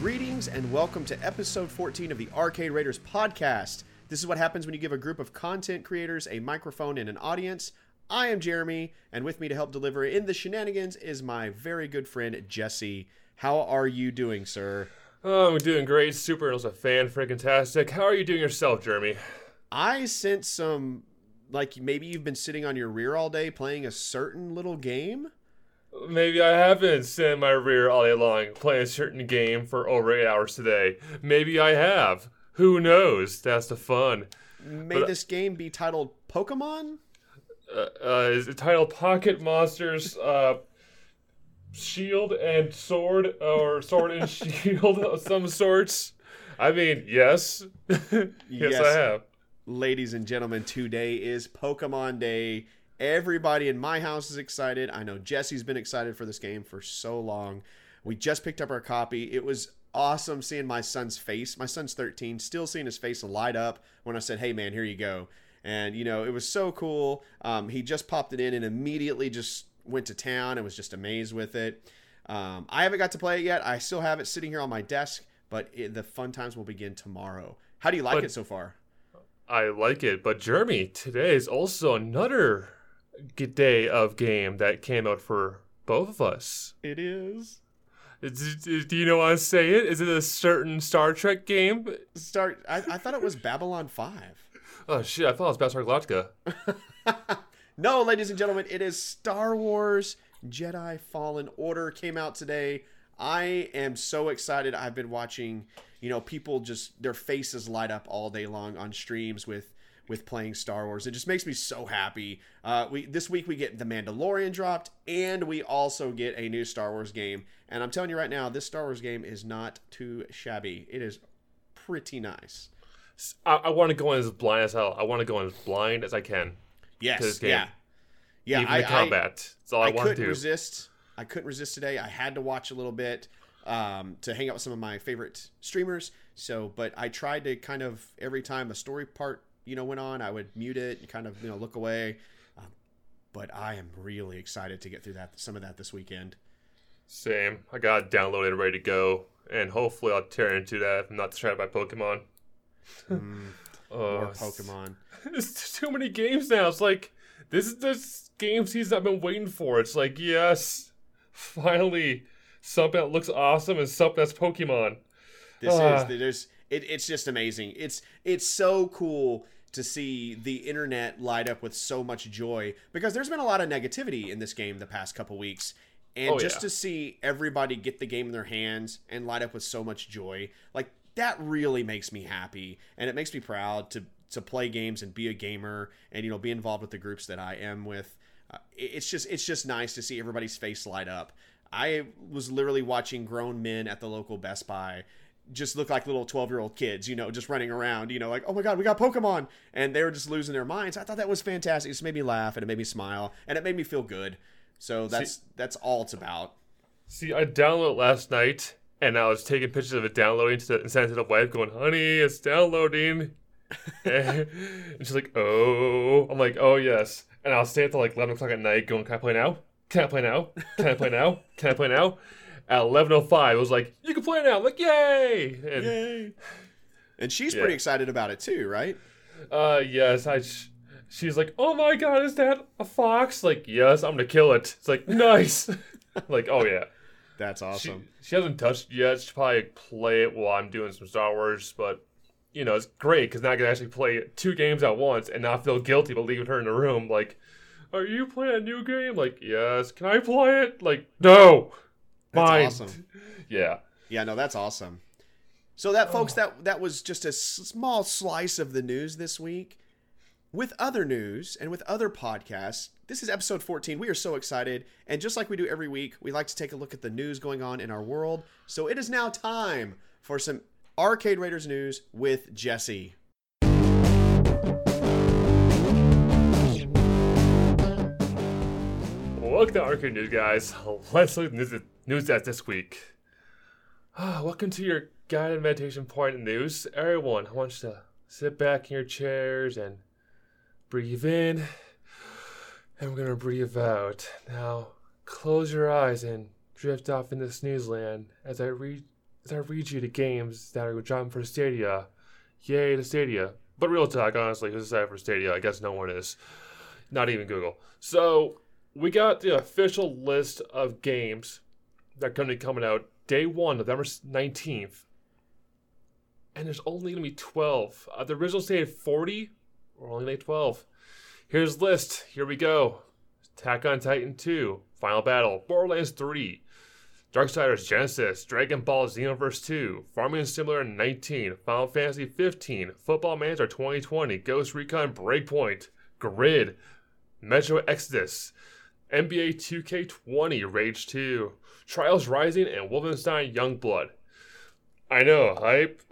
Greetings and welcome to episode 14 of the Arcade Raiders podcast. This is what happens when you give a group of content creators a microphone and an audience. I am Jeremy, and with me to help deliver in the shenanigans is my very good friend, Jesse. How are you doing, sir? Oh, I'm doing great. Super. It was a fan-freaking-tastic. How are you doing yourself, Jeremy? I sense some, maybe you've been sitting on your rear all day playing a certain little game? Maybe I have been sitting in my rear all day long playing a certain game for over 8 hours today. Maybe I have. Who knows? That's the fun. May this game be titled Pokemon? Is it titled Pocket Monsters Shield and Sword, or Sword and Shield of some sorts? I mean, yes. yes, I have. Ladies and gentlemen, today is Pokemon Day. Everybody in my house is excited. I know Jesse's been excited for this game for so long. We just picked up our copy. It was awesome seeing my son's face. My son's 13, still seeing his face light up when I said, hey, man, here you go. And, you know, it was so cool. He just popped it in and immediately just went to town and was just amazed with it. I haven't got to play it yet. I still have it sitting here on my desk, but the fun times will begin tomorrow. How do you like it so far? I like it, but Jeremy, today is also another day of game that came out for both of us. It is. Do you know what I'm saying? Is it a certain Star Trek game? I thought it was Babylon 5. Oh, shit. I thought it was Battlestar Galactica. No, ladies and gentlemen, it is Star Wars Jedi Fallen Order. Came out today. I am so excited. I've been watching, people just, their faces light up all day long on streams with playing Star Wars. It just makes me so happy. This week we get The Mandalorian dropped, and we also get a new Star Wars game. And I'm telling you right now, this Star Wars game is not too shabby. It is pretty nice. I want to go in as blind as hell. I want to go in as blind as I can. Yes, to this game. Yeah. Even the combat. It's all I want to do. I couldn't resist today. I had to watch a little bit to hang out with some of my favorite streamers. So, but I tried to kind of, every time a story part went on, I would mute it and kind of, look away. But I am really excited to get through some of that this weekend. Same. I got it downloaded and ready to go. And hopefully I'll tear into that if I'm not distracted by Pokemon. More Pokemon. It's too many games now. It's like, this is this game season I've been waiting for. It's like, yes, finally, something that looks awesome and something that's Pokemon. It's just amazing. It's so cool to see the internet light up with so much joy, because there's been a lot of negativity in this game the past couple weeks, and to see everybody get the game in their hands and light up with so much joy, that really makes me happy, and it makes me proud to play games and be a gamer and be involved with the groups that I am with. It's just nice to see everybody's face light up. I was literally watching grown men at the local Best Buy just look like little 12-year-old kids, just running around, oh my God, we got Pokemon. And they were just losing their minds. I thought that was fantastic. It just made me laugh, and it made me smile, and it made me feel good. So that's all it's about. See, I downloaded last night, and I was taking pictures of it downloading and sending it to the wife going, honey, it's downloading. And she's like, oh. I'm like, oh, yes. And I'll stay until 11 o'clock at night going, Can I play now? At 11:05, it was like, you can play now. I'm like, yay! And she's pretty excited about it too, right? Yes, she's like, oh my god, is that a fox? Like, yes, I'm gonna kill it. It's like, nice. Like, oh yeah. That's awesome. She hasn't touched it yet. She'll probably play it while I'm doing some Star Wars, but, you know, it's great because now I can actually play two games at once and not feel guilty about leaving her in the room. Like, are you playing a new game? Like, yes. Can I play it? Like, no. Fine. That's awesome. Yeah. Yeah, no, that's awesome. So that, folks, that was just a small slice of the news this week. With other news and with other podcasts, this is episode 14. We are so excited. And just like we do every week, we like to take a look at the news going on in our world. So it is now time for some Arcade Raiders news with Jesse. Welcome to Arcade News, guys. Let's look at the news that's this week. Welcome to your guided meditation point in news. Everyone, I want you to sit back in your chairs and breathe in, and we're going to breathe out. Now, close your eyes and drift off into snooze land as I read you the games that are dropping for Stadia. Yay to Stadia. But real talk, honestly, who's excited for Stadia? I guess no one is. Not even Google. So, we got the official list of games that are going to be coming out day 1, November 19th. And there's only going to be 12. The original stated 40. We're only late 12. Here's the list. Here we go. Attack on Titan 2. Final Battle. Borderlands 3. Darksiders Genesis. Dragon Ball Xenoverse 2. Farming Simulator 19. Final Fantasy 15. Football Manager 2020. Ghost Recon Breakpoint. Grid. Metro Exodus. NBA 2K20. Rage 2. Trials Rising and Wolfenstein Youngblood. I know. Hype.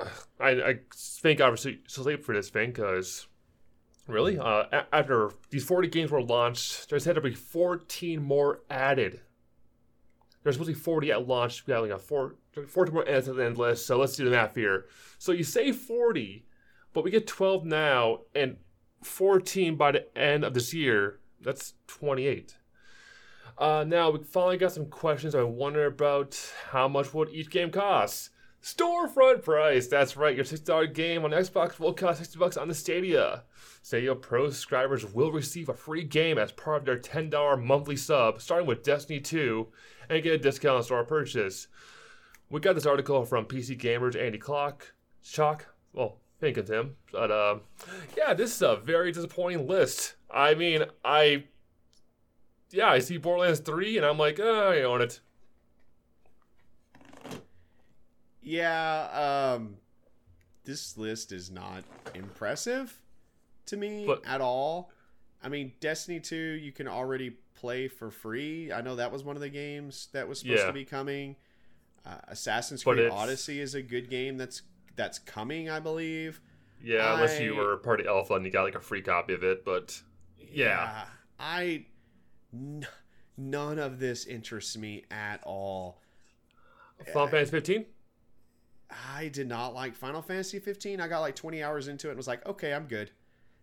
I think I was asleep for this thing because... Really? After these 40 games were launched, there's had to be 14 more added. There's supposed to be 40 at launch. We got like 14 more added to the end list, so let's do the math here. So you say 40, but we get 12 now, and 14 by the end of this year. That's 28. Now, we finally got some questions I wonder about. How much would each game cost? Storefront price. That's right. Your $60 game on Xbox will cost $60 on the Stadia. Stadia Pro subscribers will receive a free game as part of their $10 monthly sub, starting with Destiny 2, and get a discount on store purchase. We got this article from PC Gamer's Andy Chalk. Well, think of him. But yeah, this is a very disappointing list. I mean, I see Borderlands 3, and I'm like, oh, I own it. Yeah, this list is not impressive to me at all. I mean, Destiny 2, you can already play for free. I know that was one of the games that was supposed to be coming. Assassin's Creed Odyssey is a good game that's coming, I believe. Yeah, unless you were part of Alpha and you got like a free copy of it, but yeah. None of this interests me at all. Final Fantasy 15? I did not like Final Fantasy 15. I got like 20 hours into it and was like, okay, I'm good.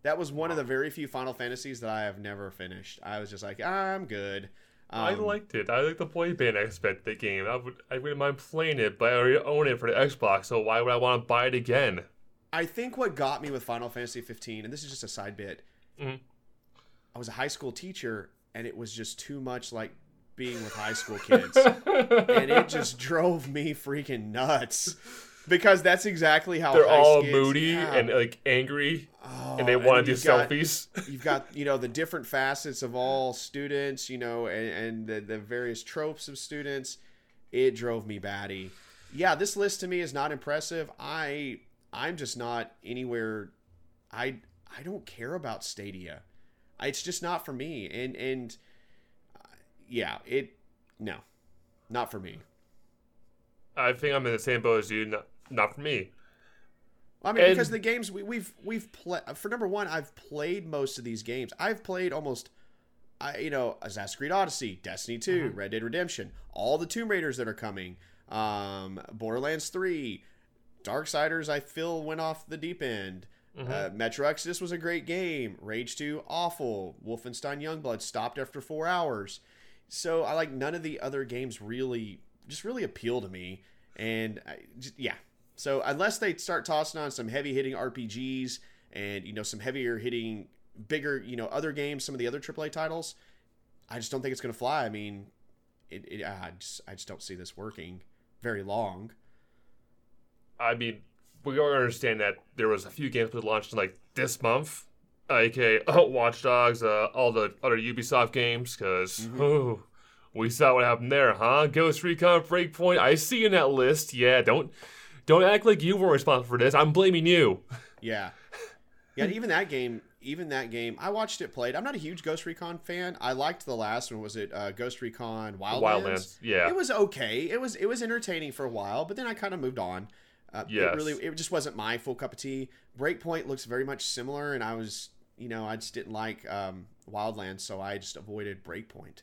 That was one of the very few Final Fantasies that I have never finished. I was just like, I'm good. I liked it. I liked the boy band aspect of the game. I wouldn't mind playing it, but I already own it for the Xbox, so why would I want to buy it again? I think what got me with Final Fantasy 15, and this is just a side bit, I was a high school teacher, and it was just too much like being with high school kids. And it just drove me freaking nuts because that's exactly how they're all kids, moody and like angry and they want to do selfies. You've got, you know, the different facets of all students, you know, and the various tropes of students. It drove me batty. Yeah. This list to me is not impressive. I'm just not anywhere. I don't care about Stadia. It's just not for me. And, yeah, no, not for me. I think I'm in the same boat as you. Not for me. Well, I mean, because the games we've played. For number one, I've played most of these games. I've played almost, Assassin's Creed Odyssey, Destiny 2, Red Dead Redemption, all the Tomb Raiders that are coming, Borderlands 3, Darksiders. I feel went off the deep end. Metro Exodus was a great game. Rage 2, awful. Wolfenstein Youngblood stopped after 4 hours. So I like none of the other games really appeal to me. And so unless they start tossing on some heavy hitting RPGs and, you know, some heavier hitting, bigger, you know, other games, some of the other AAA titles, I just don't think it's going to fly. I mean, I just don't see this working very long. I mean, we all understand that there was a few games that launched in, like, this month, aka Watch Dogs, all the other Ubisoft games, because we saw what happened there, huh? Ghost Recon Breakpoint, I see you in that list. Yeah, don't act like you were responsible for this. I'm blaming you. Yeah. Yeah, even that game, I watched it played. I'm not a huge Ghost Recon fan. I liked the last one. Was it Ghost Recon Wildlands? Yeah. It was okay. It was entertaining for a while, but then I kind of moved on. Yes. It just wasn't my full cup of tea. Breakpoint looks very much similar, and I just didn't like Wildlands, so I just avoided Breakpoint.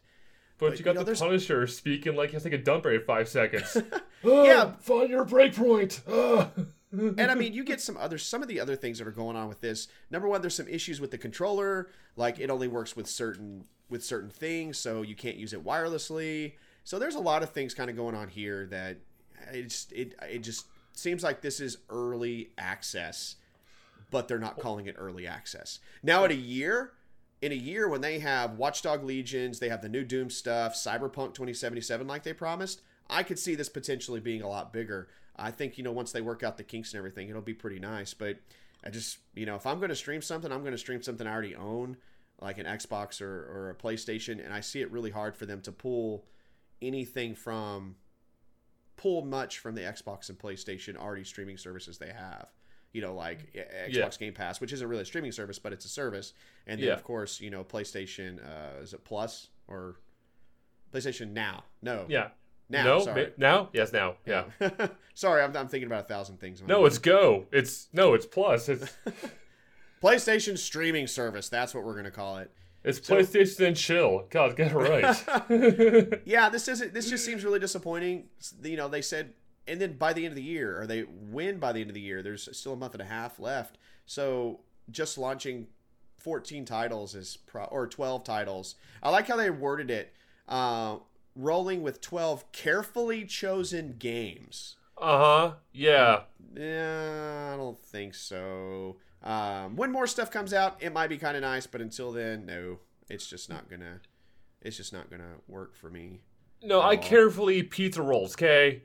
But you got Punisher speaking like he has to take a dump every 5 seconds. Yeah, find your Breakpoint. And I mean, you get some of the other things that are going on with this. Number one, there's some issues with the controller. Like, it only works with certain things, so you can't use it wirelessly. So there's a lot of things kind of going on here that it just seems like this is early access, but they're not calling it early access. Now, in a year when they have Watch Dogs Legions, they have the new Doom stuff, Cyberpunk 2077 like they promised, I could see this potentially being a lot bigger. I think, you know, once they work out the kinks and everything, it'll be pretty nice. But I just, you know, if I'm going to stream something, I'm going to stream something I already own, like an Xbox or a PlayStation, and I see it really hard for them to pull much from the Xbox and PlayStation already streaming services they have. You know, like Xbox Game Pass, which isn't really a streaming service, but it's a service. And then, of course, you know, PlayStation, is it Plus or PlayStation Now? No. Yeah. Now, no, sorry. Now? Yes, now. Yeah. Sorry, I'm thinking about 1,000 things. No, it's Go. It's Plus. It's PlayStation Streaming Service. That's what we're going to call it. It's PlayStation and Chill. God, get it right. Yeah, this just seems really disappointing. You know, they said, and then by the end of the year, or they win by the end of the year, there's still a month and a half left. So just launching 14 titles or 12 titles. I like how they worded it. Rolling with 12 carefully chosen games. Yeah, I don't think so. When more stuff comes out, it might be kind of nice, but until then, no, it's just not gonna work for me. No, I carefully eat pizza rolls, okay?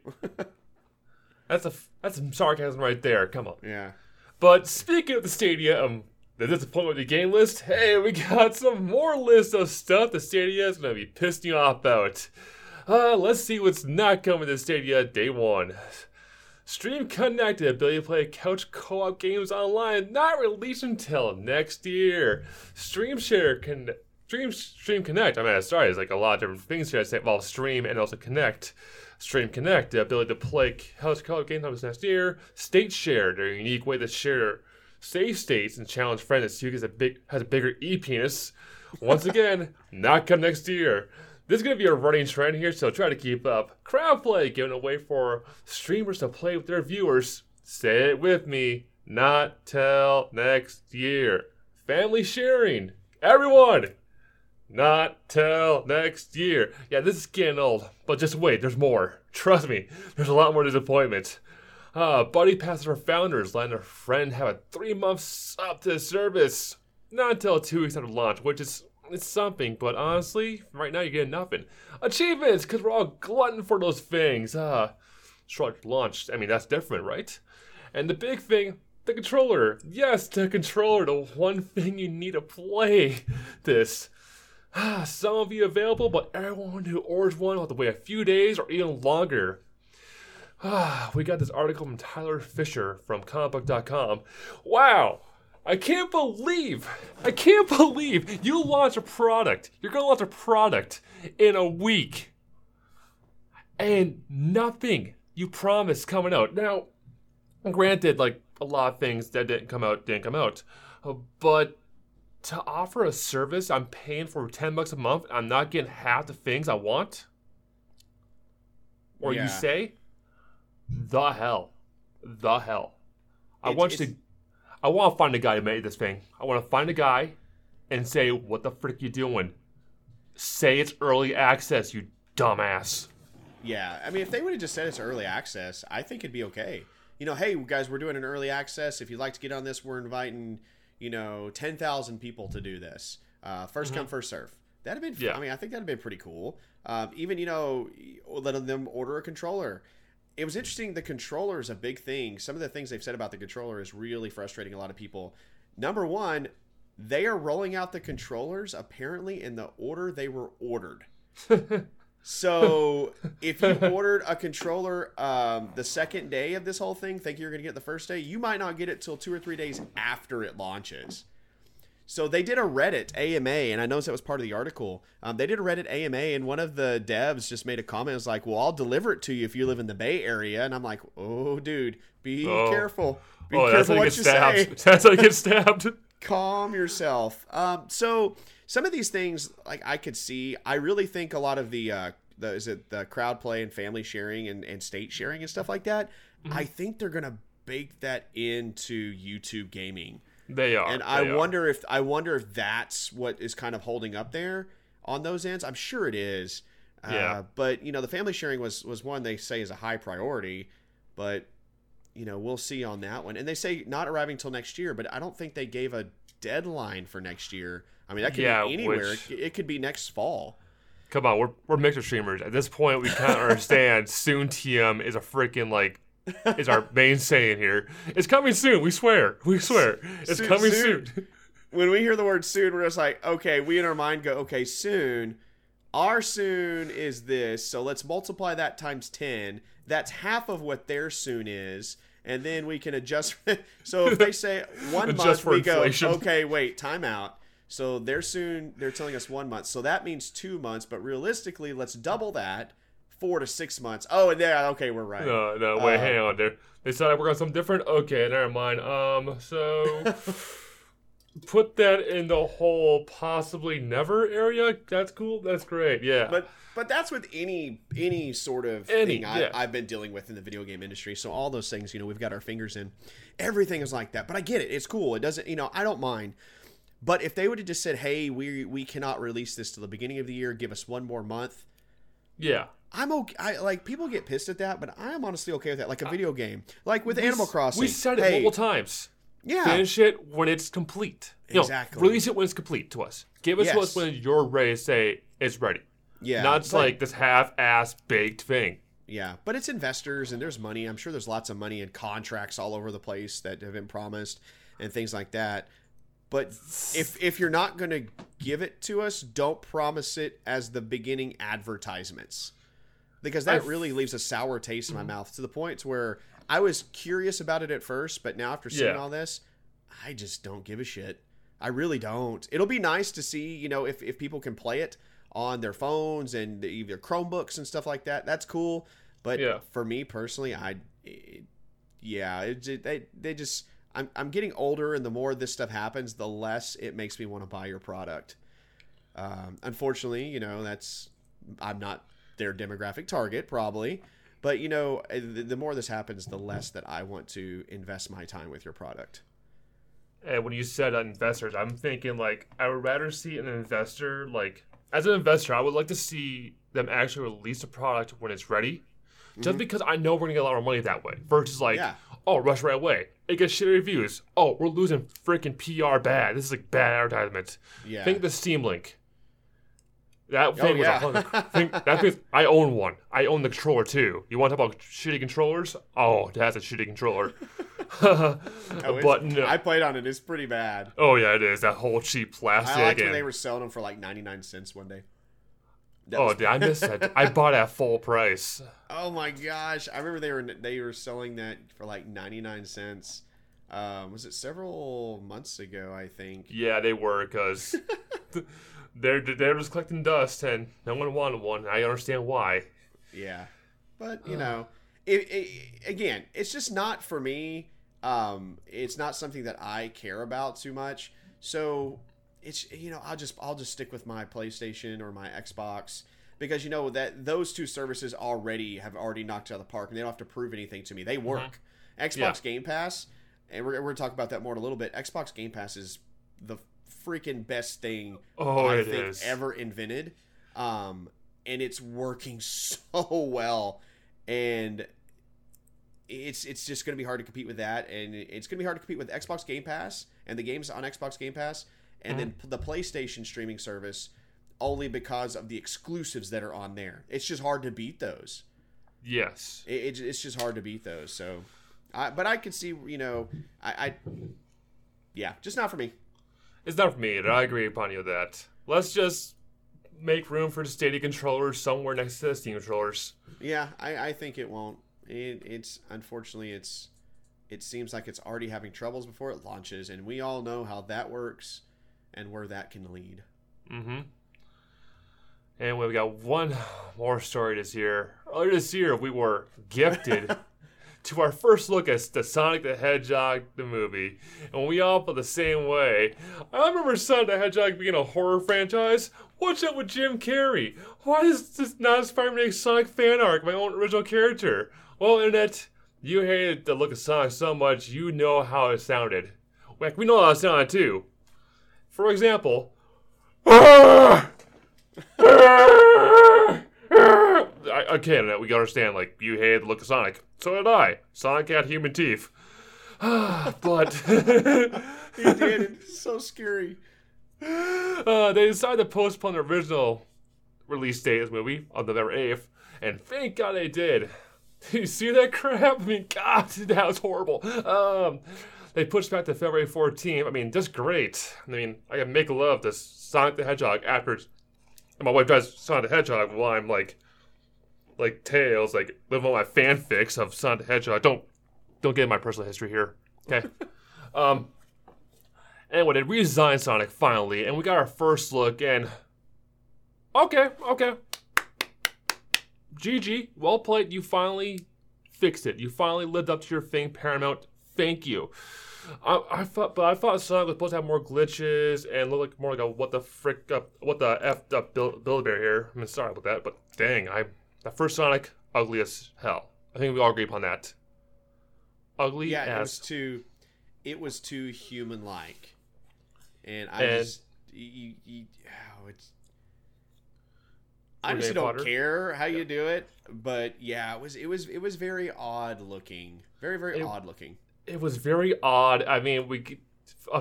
That's some sarcasm right there. Come on. Yeah. But speaking of the Stadia, the disappointment with the game list, hey, we got some more list of stuff the Stadia is going to be pissing you off about. Let's see what's not coming to Stadia day one. Stream Connect, the ability to play couch co-op games online, not released until next year. Stream Connect, it's like a lot of different things here. I say, well, Stream and also Connect. Stream Connect, the ability to play couch co-op games online next year. State Share, the unique way to share save states and challenge friends who has a bigger e-penis. Once again, not come next year. This is going to be a running trend here, so try to keep up. Crowdplay, giving a way for streamers to play with their viewers. Say it with me, not till next year. Family sharing, everyone, not till next year. Yeah, this is getting old, but just wait, there's more. Trust me, there's a lot more disappointment. Buddy Passes for founders, letting a friend have a 3-month sub to the service. Not until 2 weeks after launch, which is something, but honestly, right now you're getting nothing. Achievements, because we're all glutton for those things. Short launch, I mean, that's different, right? And the big thing, the controller. Yes, the controller, the one thing you need to play this. Some of you available, but everyone who orders one will have to wait a few days or even longer. We got this article from Tyler Fisher from comicbook.com. Wow, I can't believe you launch a product. You're going to launch a product in a week. And nothing you promised coming out. Now, granted, like a lot of things that didn't come out. But to offer a service I'm paying for $10 a month, I'm not getting half the things I want? Or you say? The hell. I want to find a guy who made this thing. I want to find a guy and say, what the frick you doing? Say it's early access, you dumbass. Yeah, I mean, if they would have just said it's early access, I think it'd be okay. You know, hey, guys, we're doing an early access. If you'd like to get on this, we're inviting you know, 10,000 people to do this. First come, first serve. That'd have been, I mean, I think that'd have been pretty cool. Even, you know, letting them order a controller. It was interesting. The controller is a big thing. Some of the things they've said about the controller is really frustrating a lot of people. Number one, they are rolling out the controllers apparently in the order they were ordered. So if you ordered a controller the second day of this whole thing, think you're going to get it the first day, you might not get it till 2 or 3 days after it launches. So they did a Reddit AMA, and I noticed that was part of the article. They did a Reddit AMA, and one of the devs just made a comment. It was like, well, I'll deliver it to you if you live in the Bay Area. And I'm like, oh, dude, be careful. Be careful what you say. That's how you get stabbed. Calm yourself. So some of these things, like, I could see. I really think a lot of the crowd play and family sharing and state sharing and stuff like that, I think they're going to bake that into YouTube gaming. They are, and I wonder if that's what is kind of holding up there on those ends. I'm sure it is, but you know, the family sharing was one they say is a high priority, but you know, we'll see on that one. And they say not arriving till next year, but I don't think they gave a deadline for next year. I mean, that could be anywhere. It could be next fall. Come on, we're Mixer streamers at this point. We kind of understand. Soon TM is a freaking like. Is our main saying here. It's coming soon. We swear. It's soon, coming soon. When we hear the word soon, we're just like, okay, we in our mind go, okay, soon. Our soon is this. So let's multiply that times 10. That's half of what their soon is. And then we can adjust. So if they say 1 month, we go, okay, wait, time out. So their soon, they're telling us 1 month. So that means 2 months. But realistically, let's double that. 4 to 6 months. Oh, and yeah, okay, we're right. No, wait, hang on, dude. They said I work on something different? Okay, never mind. So put that in the whole possibly never area. That's cool. That's great. Yeah. But that's with any sort of thing I've been dealing with in the video game industry. So all those things, you know, we've got our fingers in. Everything is like that. But I get it. It's cool. It doesn't, you know, I don't mind. But if they would have just said, hey, we cannot release this till the beginning of the year. Give us one more month. Yeah. I'm okay. Like, people get pissed at that, but I'm honestly okay with that. Like a video game, like with Animal Crossing. We said it multiple times. Yeah. Finish it when it's complete. Exactly. No, release it when it's complete to us. Give it to us when you're ready to say it's ready. Yeah. Not just like this half-ass baked thing. Yeah. But it's investors and there's money. I'm sure there's lots of money and contracts all over the place that have been promised and things like that. But if you're not going to give it to us, don't promise it as the beginning advertisements. Because that really leaves a sour taste in my mouth to the point where I was curious about it at first, but now after seeing all this, I just don't give a shit. I really don't. It'll be nice to see, you know, if people can play it on their phones and their Chromebooks and stuff like that. That's cool. But for me personally, I'm getting older, and the more this stuff happens, the less it makes me want to buy your product. Unfortunately, you know, I'm not their demographic target probably, but you know, the more this happens, the less that I want to invest my time with your product. And when you said investors, I'm thinking like I would rather see an investor, like as an investor, I would like to see them actually release a product when it's ready, just because I know we're gonna get a lot more money that way versus like rush right away, it gets shitty reviews, we're losing freaking PR bad, this is like bad advertisements. Think the Steam Link. That thing was a thing. That thing. I own one. I own the controller too. You want to talk about shitty controllers? Oh, that's a shitty controller. But no. I played on it. It's pretty bad. Oh yeah, it is. That whole cheap plastic. I liked when they were selling them for like 99 cents one day. Dude, I missed that. I bought at full price. Oh my gosh! I remember they were selling that for like 99 cents. Was it several months ago? I think. Yeah, they were because. They're just collecting dust, and no one wanted one. I understand why. Yeah, but you know, again, it's just not for me. It's not something that I care about too much. So it's, you know, I'll just stick with my PlayStation or my Xbox because you know that those two services have already knocked it out of the park, and they don't have to prove anything to me. They work. Xbox Game Pass, and we're gonna talk about that more in a little bit. Xbox Game Pass is the freaking best thing I think ever invented, and it's working so well, and it's just going to be hard to compete with that, and it's going to be hard to compete with Xbox Game Pass and the game's on Xbox Game Pass, and then the PlayStation streaming service only because of the exclusives that are on there. It's just hard to beat those. Yes. It's just hard to beat those. So, but I could see, you know, yeah, just not for me. It's not for me either. I agree upon you with that. Let's just make room for the Stadia controllers somewhere next to the Steam controllers. Yeah, I think it won't. It's unfortunately, it seems like it's already having troubles before it launches, and we all know how that works and where that can lead. Mm-hmm. And we've got one more story this year. Earlier this year, we were gifted to our first look at the Sonic the Hedgehog, the movie. And we all felt the same way. I remember Sonic the Hedgehog being a horror franchise. What's up with Jim Carrey? Why does this not inspire me to make Sonic fan art, my own original character? Well, Internet, you hated the look of Sonic so much, you know how it sounded. Like, we know how it sounded, too. For example... Okay, Internet, we understand, like, you hated the look of Sonic. So did I. Sonic had human teeth. But... he did. It's so scary. They decided to postpone the original release date of this movie on November 8th, and thank God they did. Did you see that crap? I mean, God, that was horrible. They pushed back to February 14th. I mean, that's great. I mean, I can make love to Sonic the Hedgehog afterwards. And my wife drives Sonic the Hedgehog while I'm like Tails, like living on my fanfics of Sonic the Hedgehog. Don't get in my personal history here, okay? Anyway, they redesigned Sonic finally, and we got our first look. And okay, GG, well played. You finally fixed it. You finally lived up to your thing, Paramount. Thank you. I thought Sonic was supposed to have more glitches and look like more like a what the frick up, what the f up Build-A-Bear here. I mean, sorry about that, but dang, that first Sonic, ugly as hell. I think we all agree upon that. Ugly as... Yeah, it was too human-like. And I just don't care how you do it, but yeah, it was very odd looking. Very, very odd looking. It was very odd. I mean,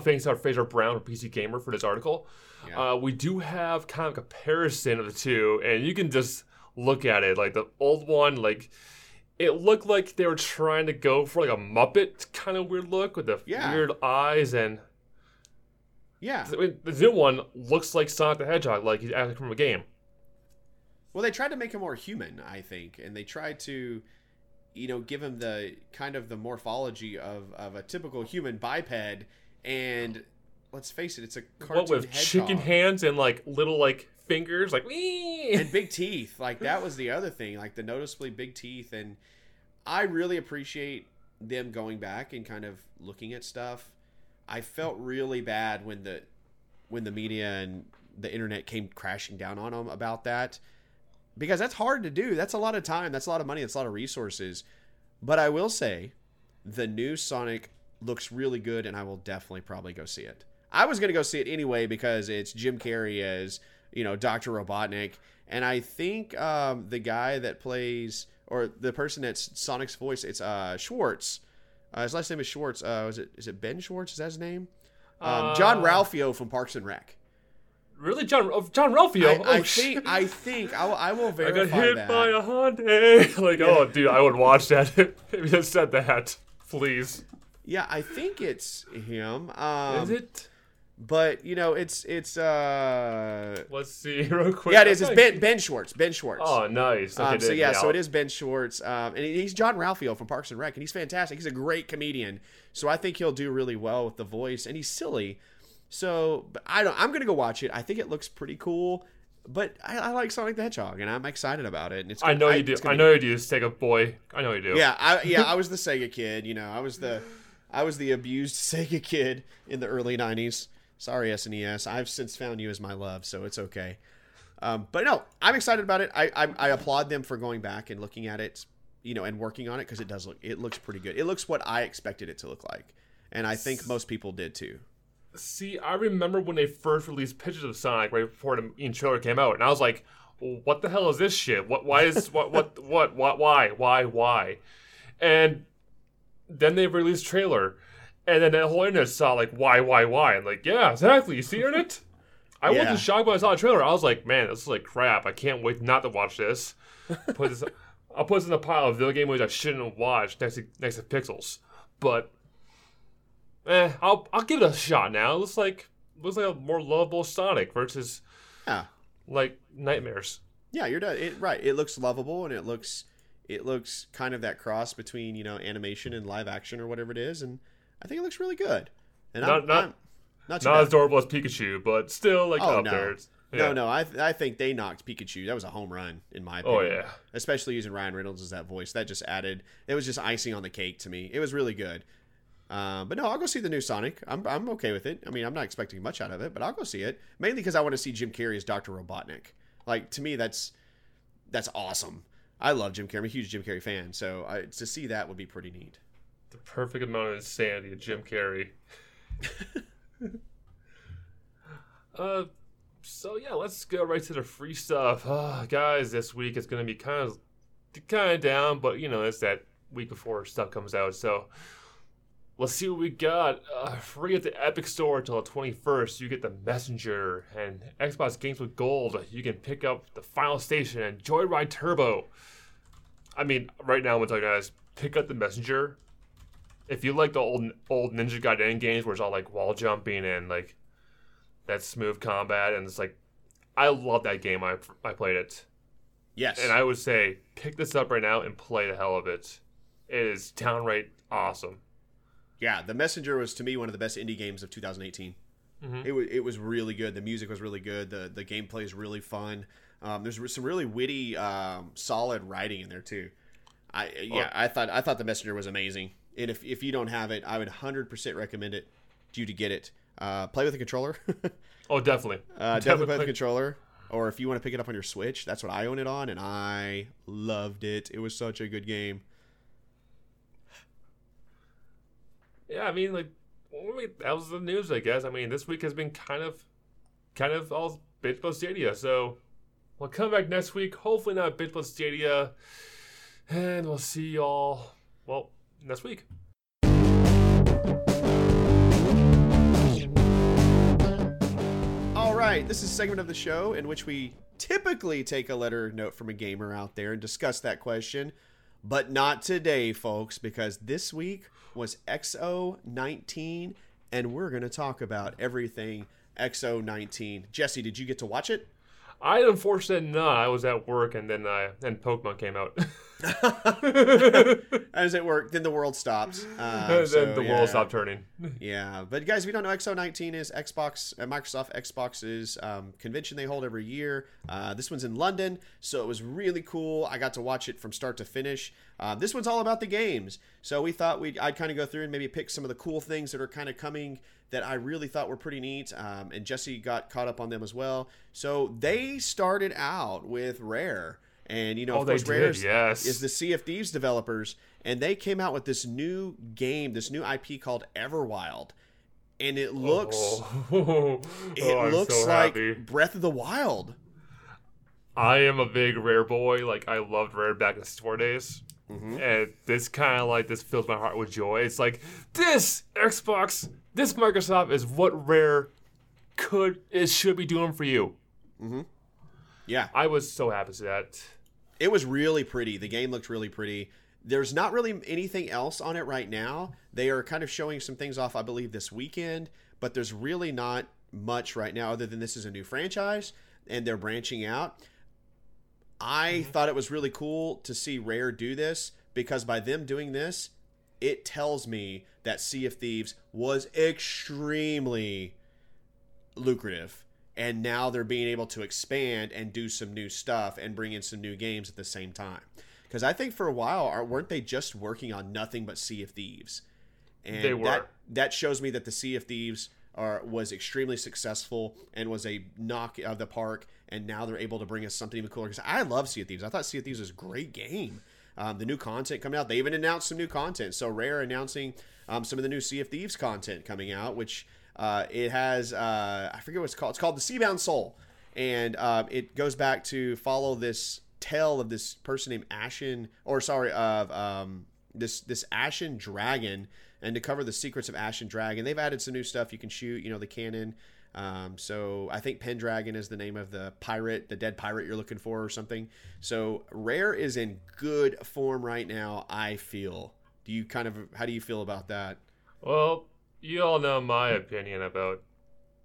thanks to our Fraser Brown, PC Gamer, for this article. Yeah. We do have kind of a comparison of the two, and you can just... look at it. Like the old one, like it looked like they were trying to go for like a Muppet kind of weird look with the weird eyes, and I mean, the new one looks like Sonic the Hedgehog, like he's acting from a game. Well, they tried to make him more human, I think, and they tried to, you know, give him the kind of the morphology of a typical human biped, and let's face it, it's a cartoon hedgehog. What with chicken hands and like little like fingers, like wee, and big teeth. Like that was the other thing, like the noticeably big teeth. And I really appreciate them going back and kind of looking at stuff. I felt really bad when the media and the internet came crashing down on them about that, because that's hard to do. That's a lot of time, that's a lot of money, that's a lot of resources. But I will say the new Sonic looks really good, and I will definitely probably go see it. I was going to go see it anyway because it's Jim Carrey as, you know, Dr. Robotnik. And I think the guy that plays, or the person that's Sonic's voice, it's Schwartz. His last name is Schwartz. Is it Ben Schwartz? Is that his name? John Ralphio from Parks and Rec. Really? John Ralphio? I will verify that. I got hit by a Hyundai. Like, oh, dude, I would watch that if you said that. Please. Yeah, I think it's him. Is it? But, you know, it's let's see real quick. Yeah, it is. It's Ben Schwartz. Ben Schwartz. Oh, nice. Okay, so it is Ben Schwartz. And he's John Ralphio from Parks and Rec, and he's fantastic. He's a great comedian. So I think he'll do really well with the voice, and he's silly. So but I'm going to go watch it. I think it looks pretty cool. But I like Sonic the Hedgehog, and I'm excited about it. And it's gonna, I know you do. I know you do, Sega boy. I know you do. Yeah, I was the Sega kid. You know, I was the abused Sega kid in the early 90s. Sorry, SNES. I've since found you as my love, so it's okay. But no, I'm excited about it. I applaud them for going back and looking at it, you know, and working on it, because it looks pretty good. It looks what I expected it to look like, and I think most people did too. See, I remember when they first released pictures of Sonic right before the trailer came out, and I was like, "What the hell is this shit? What? Why is what? Why? Why? Why?" And then they released trailer. And then the whole internet saw, like, why? And, like, yeah, exactly. You see, internet? I wasn't shocked when I saw the trailer. I was like, man, this is like crap. I can't wait not to watch this. I'll put this in a pile of video game movies I shouldn't watch next to Pixels. But, I'll give it a shot now. It looks like a more lovable Sonic versus, like, Nightmares. Yeah, you're done. Right. It looks lovable, and it looks kind of that cross between, you know, animation and live action or whatever it is, and I think it looks really good. And not as adorable as Pikachu, but still, like, there. Yeah. No, I think they knocked Pikachu. That was a home run, in my opinion. Oh, yeah. Especially using Ryan Reynolds as that voice. That just added... It was just icing on the cake to me. It was really good. But no, I'll go see the new Sonic. I'm okay with it. I mean, I'm not expecting much out of it, but I'll go see it. Mainly because I want to see Jim Carrey as Dr. Robotnik. Like, to me, that's awesome. I love Jim Carrey. I'm a huge Jim Carrey fan, so to see that would be pretty neat. The perfect amount of insanity of Jim Carrey. So yeah, let's go right to the free stuff. Guys, this week it's going to be kind of down, but you know, it's that week before stuff comes out. So let's see what we got. Free at the Epic Store until the 21st. You get The Messenger and Xbox Games with Gold. You can pick up The Final Station and Joyride Turbo. I mean, right now I'm going to tell you guys, pick up The Messenger. If you like the old Ninja Gaiden games where it's all like wall jumping and like that smooth combat, and it's like, I love that game. I played it. Yes. And I would say pick this up right now and play the hell of it. It is downright awesome. Yeah, The Messenger was to me one of the best indie games of 2018. Mm-hmm. It was really good. The music was really good. The gameplay is really fun. There's some really witty, solid writing in there too. I thought The Messenger was amazing. And if you don't have it, I would 100% recommend it to you to get it. Play with a controller. Oh, definitely. Definitely play with a controller. Or if you want to pick it up on your Switch, that's what I own it on, and I loved it. It was such a good game. Yeah, I mean, like, that was the news, I guess. I mean, this week has been kind of all bitch about Stadia. So we'll come back next week. Hopefully not bitch about Stadia. And we'll see y'all, well, next week. All right, this is a segment of the show in which we typically take a letter or note from a gamer out there and discuss that question, but not today, folks, because this week was XO19, and we're going to talk about everything XO19. Jesse, did you get to watch it? I unfortunately not. I was at work, and then Pokemon came out. I was at work. Then the world stops. World stopped turning. Yeah, but guys, if you don't know, XO19 is Microsoft Xbox's convention they hold every year. This one's in London, so it was really cool. I got to watch it from start to finish. This one's all about the games, so we thought I'd kind of go through and maybe pick some of the cool things that are kind of coming that I really thought were pretty neat, and Jesse got caught up on them as well. So they started out with Rare, and you know, of course, Rare is the Sea of Thieves developers, and they came out with this new game, this new IP called Everwild, and it looks like happy. Breath of the Wild. I am a big Rare boy. Like, I loved Rare back in the store days. Mm-hmm. And this fills my heart with joy. It's like, this Microsoft is what Rare should be doing for you. Mm-hmm. Yeah. I was so happy to that. It was really pretty. The game looked really pretty. There's not really anything else on it right now. They are kind of showing some things off, I believe, this weekend, but there's really not much right now other than this is a new franchise and they're branching out. I thought it was really cool to see Rare do this, because by them doing this, it tells me that Sea of Thieves was extremely lucrative. And now they're being able to expand and do some new stuff and bring in some new games at the same time. Because I think for a while, weren't they just working on nothing but Sea of Thieves? And they were. That shows me that the Sea of Thieves was extremely successful and was a knock out of the park, and now they're able to bring us something even cooler. Because I love Sea of Thieves. I thought Sea of Thieves was a great game. The new content coming out. They even announced some new content. So Rare announcing some of the new Sea of Thieves content coming out, which it has, I forget what it's called. It's called The Seabound Soul. And it goes back to follow this tale of this person named Ashen, or sorry, of this Ashen Dragon, and to cover the secrets of Ashen Dragon. They've added some new stuff. You can shoot, you know, the cannon. So I think Pendragon is the name of the pirate, the dead pirate you're looking for or something. So Rare is in good form right now, I feel. How do you feel about that? Well, you all know my opinion about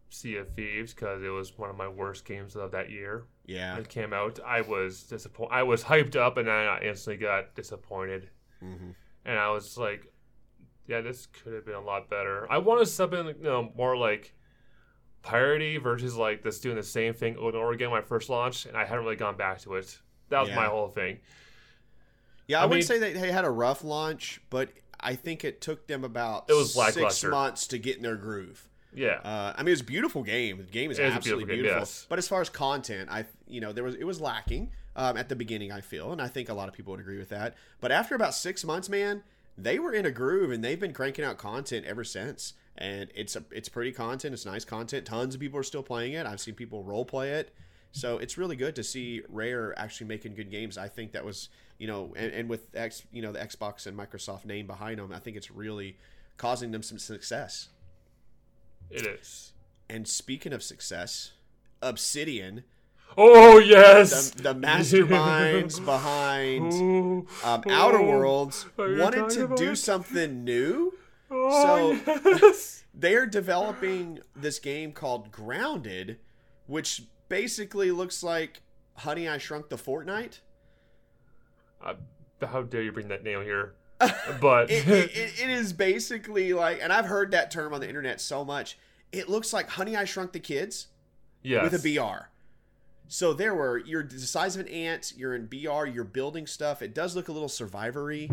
Sea of Thieves because it was one of my worst games of that year. Yeah. When it came out, I was disappointed. I was hyped up and I instantly got disappointed. Mm-hmm. And I was like, yeah, this could have been a lot better. I wanted something, you know, more like parody versus like this doing the same thing over and over again when I first launched, and I hadn't really gone back to it. That was my whole thing. Yeah, I wouldn't say they had a rough launch, but I think it took them about 6 months to get in their groove. Yeah, I mean, it's a beautiful game. The game is absolutely beautiful. Yes. But as far as content, it was lacking at the beginning, I feel, and I think a lot of people would agree with that. But after about 6 months, man, they were in a groove, and they've been cranking out content ever since. And it's pretty content. It's nice content. Tons of people are still playing it. I've seen people role play it. So it's really good to see Rare actually making good games. I think that was, you know, and with the Xbox and Microsoft name behind them, I think it's really causing them some success. It is. And speaking of success, Obsidian. Oh, yes! The masterminds behind Outer Worlds wanted to do something new. Oh, so yes. They're developing this game called Grounded, which basically looks like Honey, I Shrunk the Fortnite. How dare you bring that name here? But it is basically like, and I've heard that term on the internet so much. It looks like Honey, I Shrunk the Kids, yes, with a BR. So you're the size of an ant. You're in BR. You're building stuff. It does look a little Survivor-y.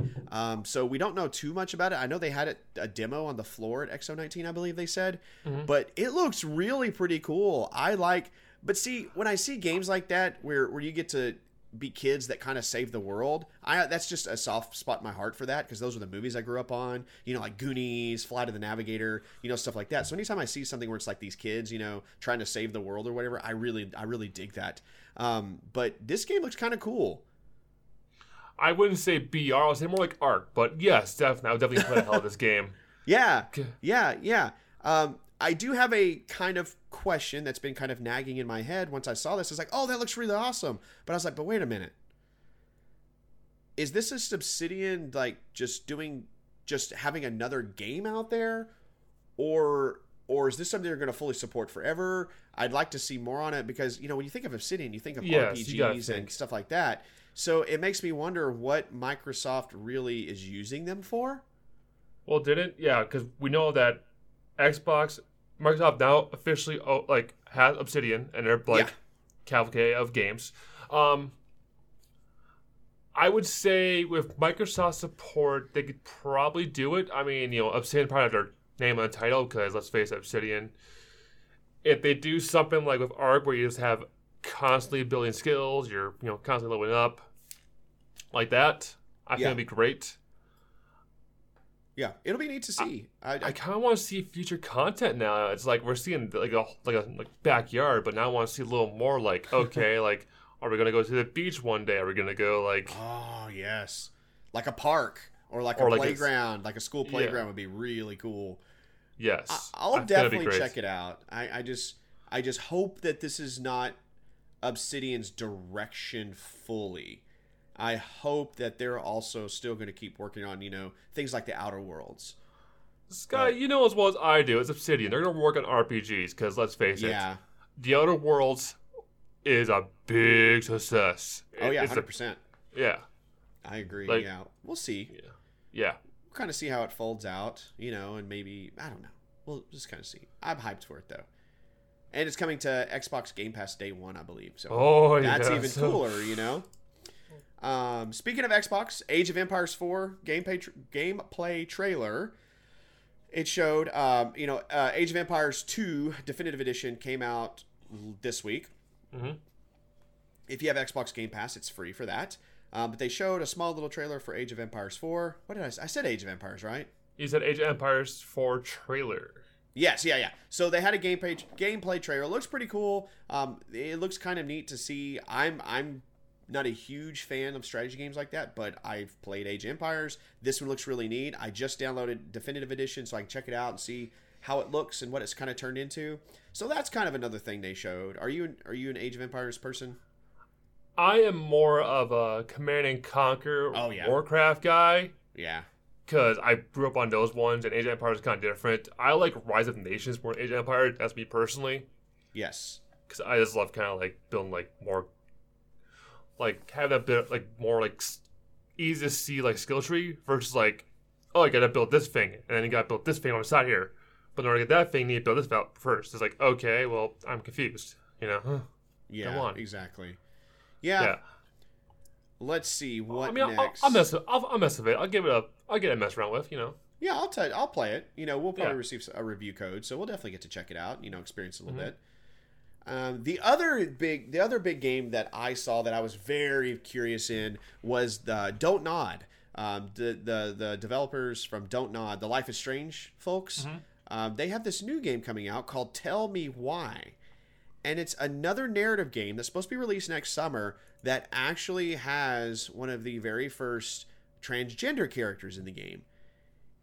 So we don't know too much about it. I know they had a demo on the floor at XO19, I believe they said, but it looks really pretty cool. But see, when I see games like that where you get to be kids that kind of save the world, that's just a soft spot in my heart for that, because those are the movies I grew up on, you know, like Goonies, Flight of the Navigator, you know, stuff like that. So anytime I see something where it's like these kids, you know, trying to save the world or whatever, I really dig that. But this game looks kind of cool. I wouldn't say BR, I would say more like ARC, but yes, definitely, I would definitely play the hell out of this game. Yeah. I do have a kind of question that's been kind of nagging in my head once I saw this. It's like, oh, that looks really awesome. But I was like, but wait a minute. Is this a Obsidian, like, just having another game out there? Or is this something they're going to fully support forever? I'd like to see more on it because, you know, when you think of Obsidian, you think of RPGs and stuff like that. So it makes me wonder what Microsoft really is using them for. Well, because we know that Microsoft now officially has Obsidian and their cavalcade of games. I would say with Microsoft support, they could probably do it. I mean, you know, Obsidian probably have their name on the title because let's face it, Obsidian. If they do something like with Arc, where you just have constantly building skills, you're constantly leveling up, like that, I think it'd be great. Yeah, it'll be neat to see. I kind of want to see future content now. It's like we're seeing like a backyard, but now I want to see a little more. Like, okay, like, are we gonna go to the beach one day? Are we gonna go like? Oh yes, like a park or a playground, like a school playground would be really cool. Yes, I'll definitely check it out. I just hope that this is not Obsidian's direction fully. I hope that they're also still going to keep working on, you know, things like the Outer Worlds. Sky, you know as well as I do, it's Obsidian. They're going to work on RPGs because, let's face it, the Outer Worlds is a big success. Oh, yeah, 100%. I agree. Like, yeah, we'll see. Yeah. We'll kind of see how it folds out, you know, and maybe, I don't know. We'll just kind of see. I'm hyped for it, though. And it's coming to Xbox Game Pass day one, I believe. So that's even cooler, you know? Speaking of Xbox, Age of Empires 4 gameplay trailer. It showed, Age of Empires 2 Definitive Edition came out this week. Mm-hmm. If you have Xbox Game Pass, it's free for that. But they showed a small little trailer for Age of Empires 4. What did I say? I said Age of Empires, right? You said Age of Empires 4 trailer. Yes, yeah. So they had a gameplay trailer. It looks pretty cool. It looks kind of neat to see. I'm not a huge fan of strategy games like that, but I've played Age of Empires. This one looks really neat. I just downloaded Definitive Edition so I can check it out and see how it looks and what it's kind of turned into. So that's kind of another thing they showed. Are you an Age of Empires person? I am more of a Command and Conquer Warcraft guy. Yeah. Because I grew up on those ones, and Age of Empires is kind of different. I like Rise of Nations more than Age of Empires. That's me personally. Yes. Because I just love kind of like building like more, like have that bit like more like easy to see like skill tree versus like, oh, I gotta build this thing and then you gotta build this thing on the side here. But in order to get that thing, you need to build this out first. It's like, okay, well, I'm confused. You know? Huh. Yeah. Come on. Exactly. Yeah. Let's see what next. I'll mess with it. I'll give it a. I'll get a mess around with. You know. Yeah, I'll play it. You know, we'll probably receive a review code, so we'll definitely get to check it out. You know, experience it a little bit. The other big game that I saw that I was very curious in was the Don't Nod. The developers from Don't Nod, the Life is Strange folks, they have this new game coming out called Tell Me Why. And it's another narrative game that's supposed to be released next summer that actually has one of the very first transgender characters in the game.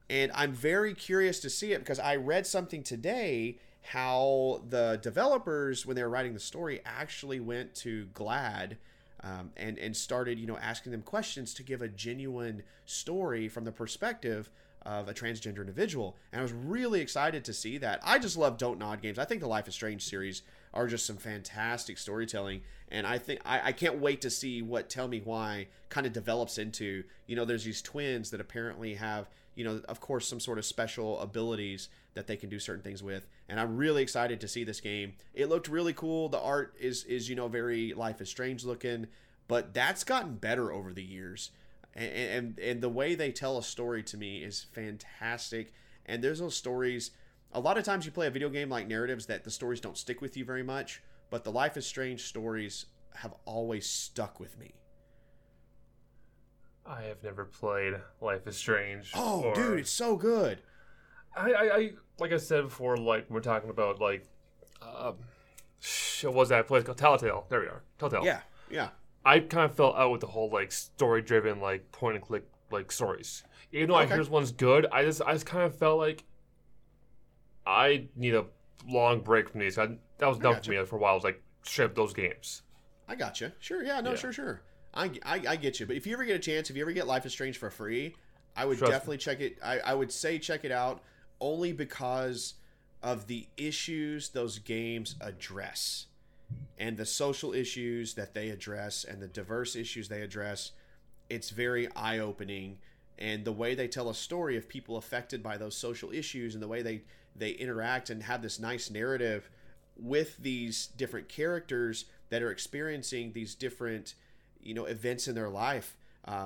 And I'm very curious to see it because I read something today how the developers, when they were writing the story, actually went to GLAAD and started, you know, asking them questions to give a genuine story from the perspective of a transgender individual. And I was really excited to see that. I just love Don't Nod games. I think the Life is Strange series are just some fantastic storytelling. And I think I can't wait to see what Tell Me Why kind of develops into. You know, there's these twins that apparently have, you know, of course, some sort of special abilities that they can do certain things with. And I'm really excited to see this game. It looked really cool. The art is you know, very Life is Strange looking, but that's gotten better over the years. And the way they tell a story to me is fantastic. And there's those stories. A lot of times you play a video game like narratives that the stories don't stick with you very much, but the Life is Strange stories have always stuck with me. I have never played Life is Strange. Oh, dude, it's so good. I like I said before, like we're talking about like, what was that place called? Telltale. There we are. Telltale. Yeah. I kind of fell out with the whole like story-driven like point-and-click like stories. Even though I hear this one's good, I just kind of felt like I need a long break from these. That was dumb for me for a while. I was like, straight up those games. I got you. Sure. Yeah. No. Yeah. Sure. I get you. But if you ever get a chance, if you ever get Life is Strange for free, I would definitely check it. I would say check it out only because of the issues those games address. And the social issues that they address and the diverse issues they address, it's very eye-opening. And the way they tell a story of people affected by those social issues and the way they interact and have this nice narrative with these different characters that are experiencing these different, you know, events in their life,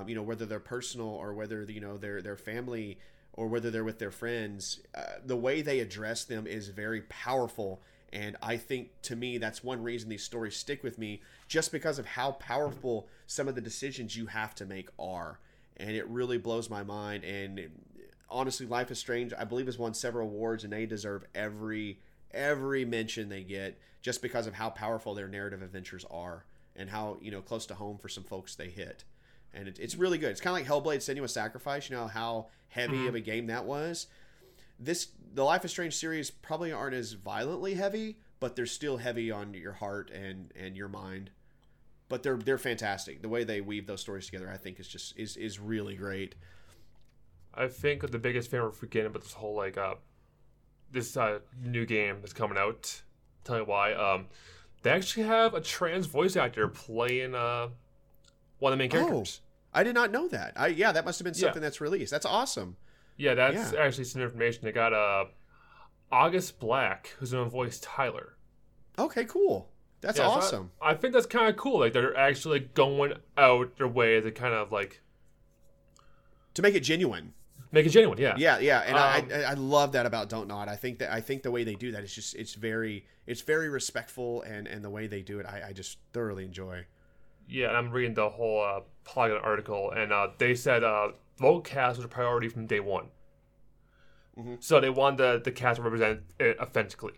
you know, whether they're personal or whether, you know, their family or whether they're with their friends, the way they address them is very powerful. And I think, to me, that's one reason these stories stick with me, just because of how powerful some of the decisions you have to make are. And it really blows my mind. And honestly, Life is Strange, I believe, has won several awards, and they deserve every mention they get just because of how powerful their narrative adventures are and how, you know, close to home for some folks they hit. And it's really good. It's kind of like Hellblade: Senua's Sacrifice, you know, how heavy of a game that was. The Life is Strange series probably aren't as violently heavy, but they're still heavy on your heart and your mind. But they're fantastic. The way they weave those stories together, I think, is just is really great. I think the biggest thing we're forgetting about this whole like this new game that's coming out, tell you why. They actually have a trans voice actor playing one of the main characters. Oh, I did not know that. That must have been something that's released. That's awesome. Yeah, that's actually some information. They got August Black, who's going to voice Tyler. Okay, cool. That's awesome. So I think that's kind of cool. Like, they're actually going out their way to kind of like... to make it genuine. Make it genuine, yeah. Yeah, and I love that about Don't Nod. I think the way they do that is just, it's very respectful, and the way they do it, I just thoroughly enjoy. Yeah, and I'm reading the whole Polygon article, and they said... vocal cast was a priority from day one. Mm-hmm. So they wanted the cast to represent it authentically.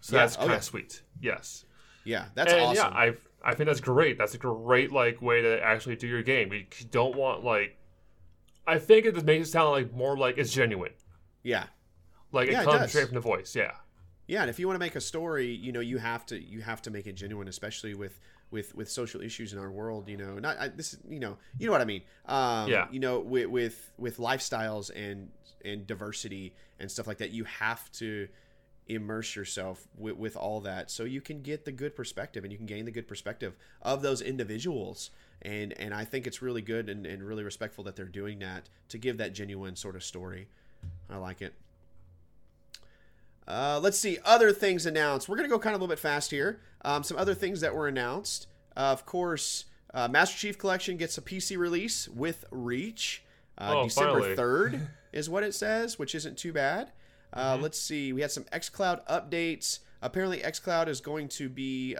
So that's kind of sweet. Yes. Yeah, that's awesome. Yeah, I've I think that's great. That's a great, like, way to actually do your game. You don't want, like... I think it just makes it sound, like, more like it's genuine. Yeah. Like, yeah, it comes straight from the voice, yeah. Yeah, and if you want to make a story, you know, you have to make it genuine, especially with social issues in our world, you know. You know what I mean. Yeah. You know, with lifestyles and diversity and stuff like that, you have to immerse yourself with all that, so you can get the good perspective and you can gain the good perspective of those individuals. And I think it's really good and really respectful that they're doing that to give that genuine sort of story. I like it. Let's see. Other things announced. We're going to go kind of a little bit fast here. Some other things that were announced. Of course, Master Chief Collection gets a PC release with Reach. December 3rd is what it says, which isn't too bad. Mm-hmm. Let's see. We had some xCloud updates. Apparently, xCloud is going to be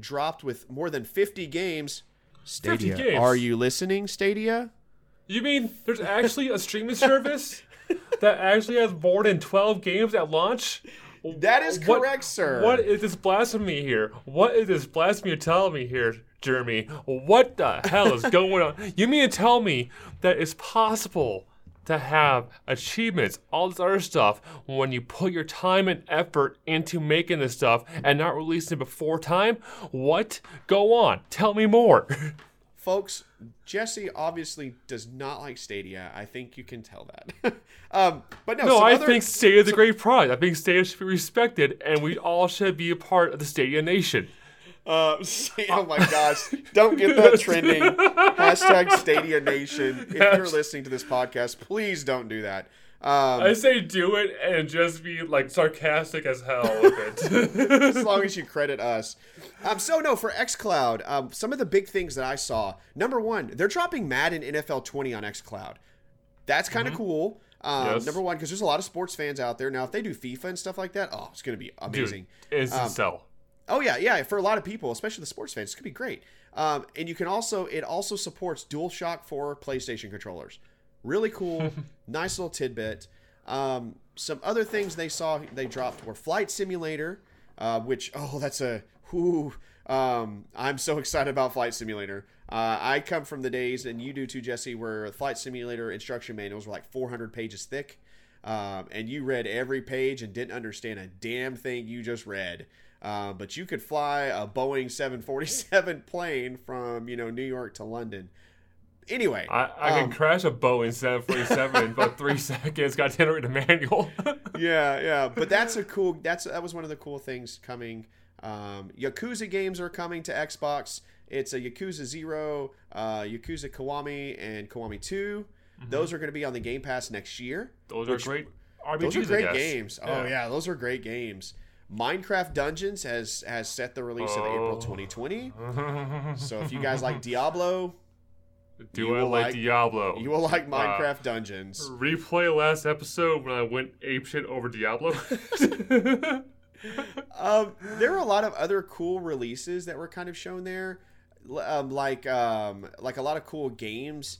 dropped with more than 50 games. Stadia. 50 games. Are you listening, Stadia? You mean there's actually a streaming service that actually has more than 12 games at launch? That is correct, sir. What is this blasphemy here? What is this blasphemy you're telling me here, Jeremy? What the hell is going on? You mean to tell me that it's possible to have achievements, all this other stuff, when you put your time and effort into making this stuff and not releasing it before time? What? Go on. Tell me more. Folks, Jesse obviously does not like Stadia. I think you can tell that. Think Stadia is a great product. I think Stadia should be respected, and we all should be a part of the Stadia Nation. Oh my gosh, don't get that trending. Hashtag Stadia Nation. If you're listening to this podcast, please don't do that. I say do it and just be like sarcastic as hell with it. As long as you credit us. For xCloud, some of the big things that I saw. Number one, they're dropping Madden NFL 20 on xCloud. That's kind of cool. Yes. Number one, because there's a lot of sports fans out there. Now, if they do FIFA and stuff like that, oh, it's going to be amazing. Dude, it's a sell. Oh, yeah. For a lot of people, especially the sports fans, this could be great. And you can also, it also supports DualShock 4 PlayStation controllers. Really cool, nice little tidbit. Some other things they dropped were Flight Simulator, I'm so excited about Flight Simulator. I come from the days, and you do too, Jesse, where Flight Simulator instruction manuals were like 400 pages thick, and you read every page and didn't understand a damn thing you just read. But you could fly a Boeing 747 plane from New York to London. Anyway, I can crash a Boeing 747 in about 3 seconds. Got to read a manual. yeah, but that was one of the cool things coming. Yakuza games are coming to Xbox. It's a Yakuza 0, Yakuza Kiwami, and Kiwami 2. Mm-hmm. Those are going to be on the Game Pass next year. Those are great. RPGs, those are great games. Yeah. Oh yeah, those are great games. Minecraft Dungeons has set the release of April 2020. So if you guys like Diablo. Diablo? You will like Minecraft Dungeons. Replay last episode when I went apeshit over Diablo. There were a lot of other cool releases that were kind of shown there, like a lot of cool games.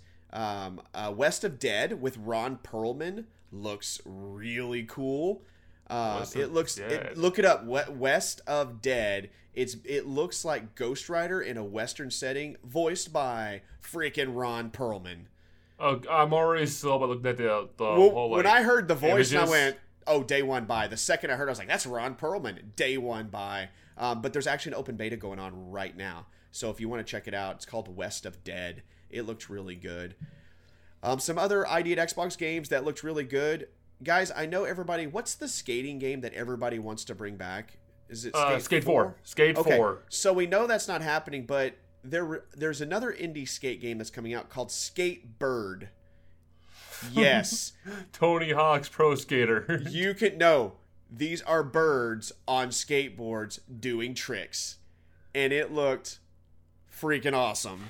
West of Dead with Ron Perlman looks really cool. Look it up. West of Dead. It looks like Ghost Rider in a Western setting, voiced by freaking Ron Perlman. Oh, I'm already slow by looking at the whole, like, when I heard the voice, images. I went, "Oh, day one by." The second I heard, I was like, "That's Ron Perlman." Day one by. But there's actually an open beta going on right now, so if you want to check it out, it's called West of Dead. It looked really good. Some other ID at Xbox games that looked really good. Guys, I know everybody. What's the skating game that everybody wants to bring back? Is it Skate 4? Skate 4. Okay. So we know that's not happening, but there's another indie skate game that's coming out called Skate Bird. Yes. Tony Hawk's Pro Skater. These are birds on skateboards doing tricks. And it looked freaking awesome.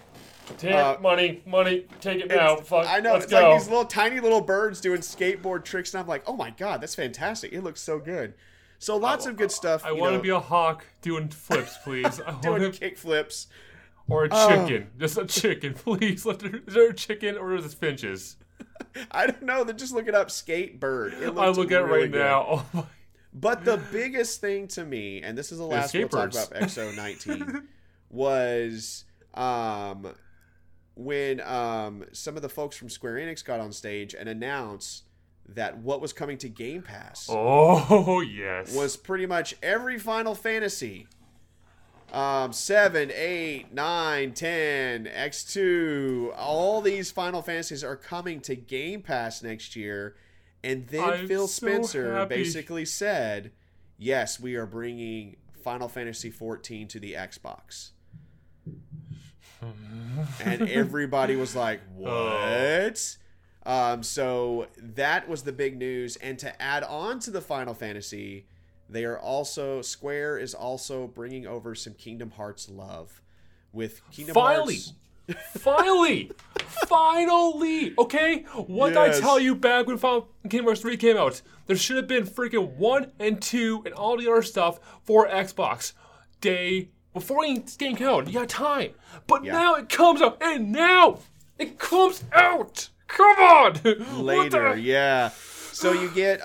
Take it, money, take it now. Fuck, I know, let's go. Like these little tiny little birds doing skateboard tricks, and I'm like, oh my god, that's fantastic. It looks so good. So lots of good stuff. I want to be a hawk doing flips, please. Doing kick flips. Or a chicken. Just a chicken, please. Is there a chicken or is it finches? I don't know. Just look it up. Skate bird. I look at it right now. Oh my. But the biggest thing to me, and this is the last we'll talk about, XO19. was when some of the folks from Square Enix got on stage and announced that what was coming to Game Pass was pretty much every Final Fantasy 7, 8, 9, 10, X2, all these Final Fantasies are coming to Game Pass next year. And then Phil Spencer basically said, yes, we are bringing Final Fantasy 14 to the Xbox. And everybody was like, what? So that was the big news. And to add on to the Final Fantasy, they are also, Square is also bringing over some Kingdom Hearts love with Kingdom Hearts. Finally! Okay? What did I tell you back when Kingdom Hearts 3 came out? There should have been freaking 1 and 2 and all the other stuff for Xbox Day before the game came out. You got time. But now it comes out. And now it comes out! Come on! Later, yeah. So you get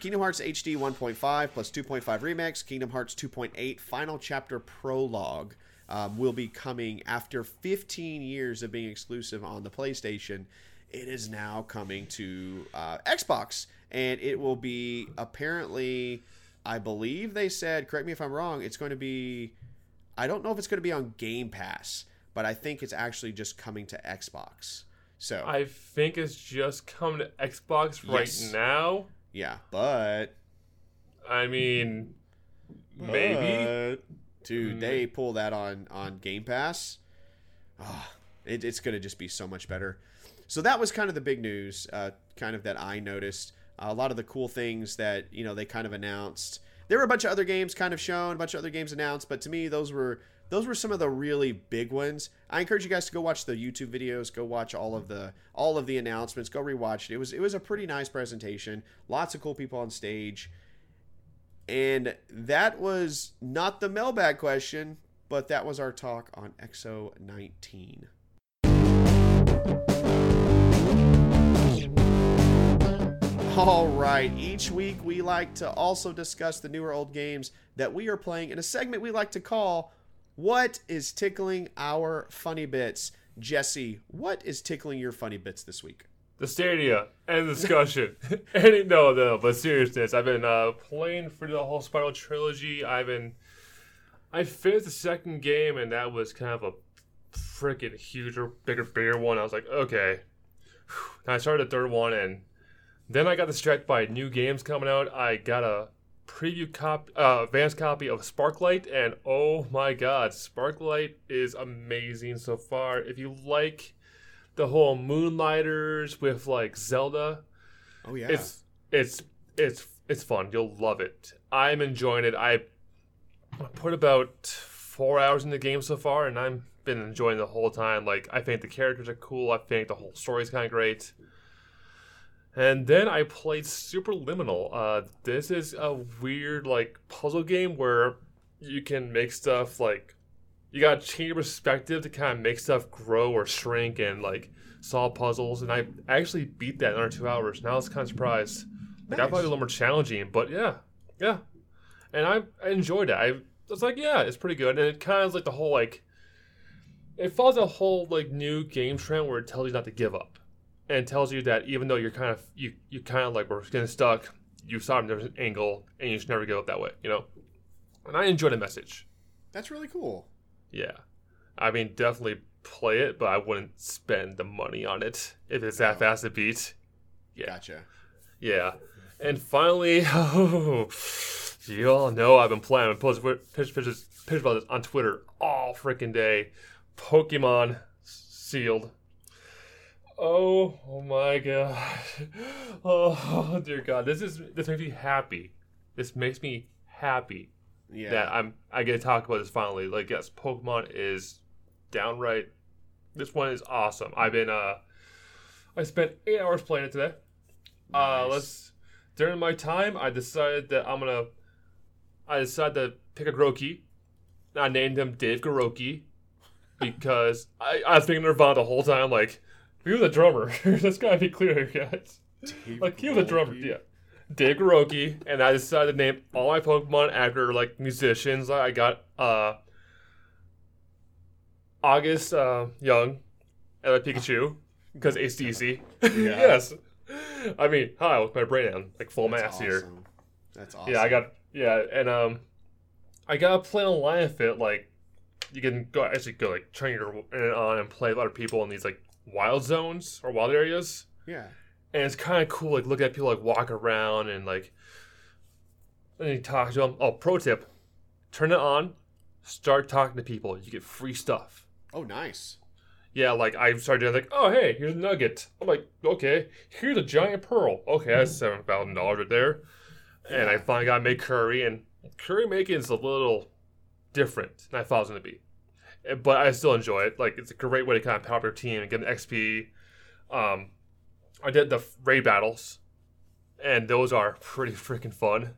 Kingdom Hearts HD 1.5 plus 2.5 Remix, Kingdom Hearts 2.8 Final Chapter Prologue. Will be coming after 15 years of being exclusive on the PlayStation. It is now coming to Xbox, and it will be apparently, I believe they said, correct me if I'm wrong, it's going to be, I don't know if it's going to be on Game Pass, but I think it's actually just coming to Xbox. So I think it's just coming to Xbox right now. Yeah, but I mean, maybe. Dude, they pull that on Game Pass. It's going to just be so much better. So that was kind of the big news, kind of that I noticed. A lot of the cool things that, you know, they kind of announced. There were a bunch of other games kind of shown, a bunch of other games announced, but to me, those were some of the really big ones. I encourage you guys to go watch the YouTube videos, go watch all of the announcements, go rewatch it. It was a pretty nice presentation. Lots of cool people on stage. And that was not the mailbag question, but that was our talk on XO19. All right. Each week, we like to also discuss the newer old games that we are playing in a segment we like to call What is Tickling Our Funny Bits? Jesse, what is tickling your funny bits this week? The Stadia, end of discussion. But seriousness, I've been playing through the whole Spiral Trilogy. I finished the second game, and that was kind of a freaking huger, bigger one. I was like, okay. And I started the third one, and then I got distracted by new games coming out. I got a preview copy, advanced copy of Sparklight, and oh my god, Sparklight is amazing so far. If you like the whole Moonlighters with like Zelda. Oh yeah. It's fun. You'll love it. I'm enjoying it. I put about 4 hours in the game so far, and I've been enjoying it the whole time. Like, I think the characters are cool. I think the whole story's kind of great. And then I played Superliminal. This is a weird like puzzle game where you can make stuff like, you got to change your perspective to kind of make stuff grow or shrink and, like, solve puzzles. And I actually beat that in under 2 hours. Now it's kind of surprised. Like, nice. I thought it was a little more challenging, but yeah. And I enjoyed it. I was like, yeah, it's pretty good. And it kind of is like the whole, like, it follows a whole, like, new game trend where it tells you not to give up. And it tells you that even though you're kind of, you kind of, like, we're getting stuck, you saw it from an angle, and you should never give up that way, you know? And I enjoyed the message. That's really cool. Yeah. I mean, definitely play it, but I wouldn't spend the money on it if it's that fast to beat. Yeah. Gotcha. Yeah. And finally, you all know I've been playing. I've been posting pictures about this on Twitter all freaking day. Pokemon Shield. Oh my god. Oh, dear god. This makes me happy. This makes me happy. Yeah. That I get to talk about this finally. Like, yes, Pokemon is downright. This one is awesome. I've been I spent 8 hours playing it today. Nice. During my time, I decided to pick a Grookey. I named him Dave Grookey because I was thinking Nirvana the whole time. Like, he was a drummer. That's gotta be clear here, guys. Like, he was a drummer. Yeah. Dave Grookey, and I decided to name all my Pokemon after, like, musicians. I got August Young, and like Pikachu, because ACDC. Yeah. Yes. I mean, hi, with my brain on, like full mass awesome. Here. That's awesome. Yeah, I got, yeah, and I got a play online fit, like, you can go actually go, like, turn your internet on and play with other people in these, like, wild zones or wild areas. Yeah. And it's kind of cool, like, looking at people, like, walk around and, like, and you talk to them. Oh, pro tip. Turn it on. Start talking to people. You get free stuff. Oh, nice. Yeah, like, I started doing, like, oh, hey, here's a nugget. I'm like, okay, here's a giant pearl. Okay, that's $7,000 right there. And I finally got to make curry, and curry making is a little different than I thought it was going to be. But I still enjoy it. Like, it's a great way to kind of power up your team and get an XP. I did the raid battles, and those are pretty freaking fun.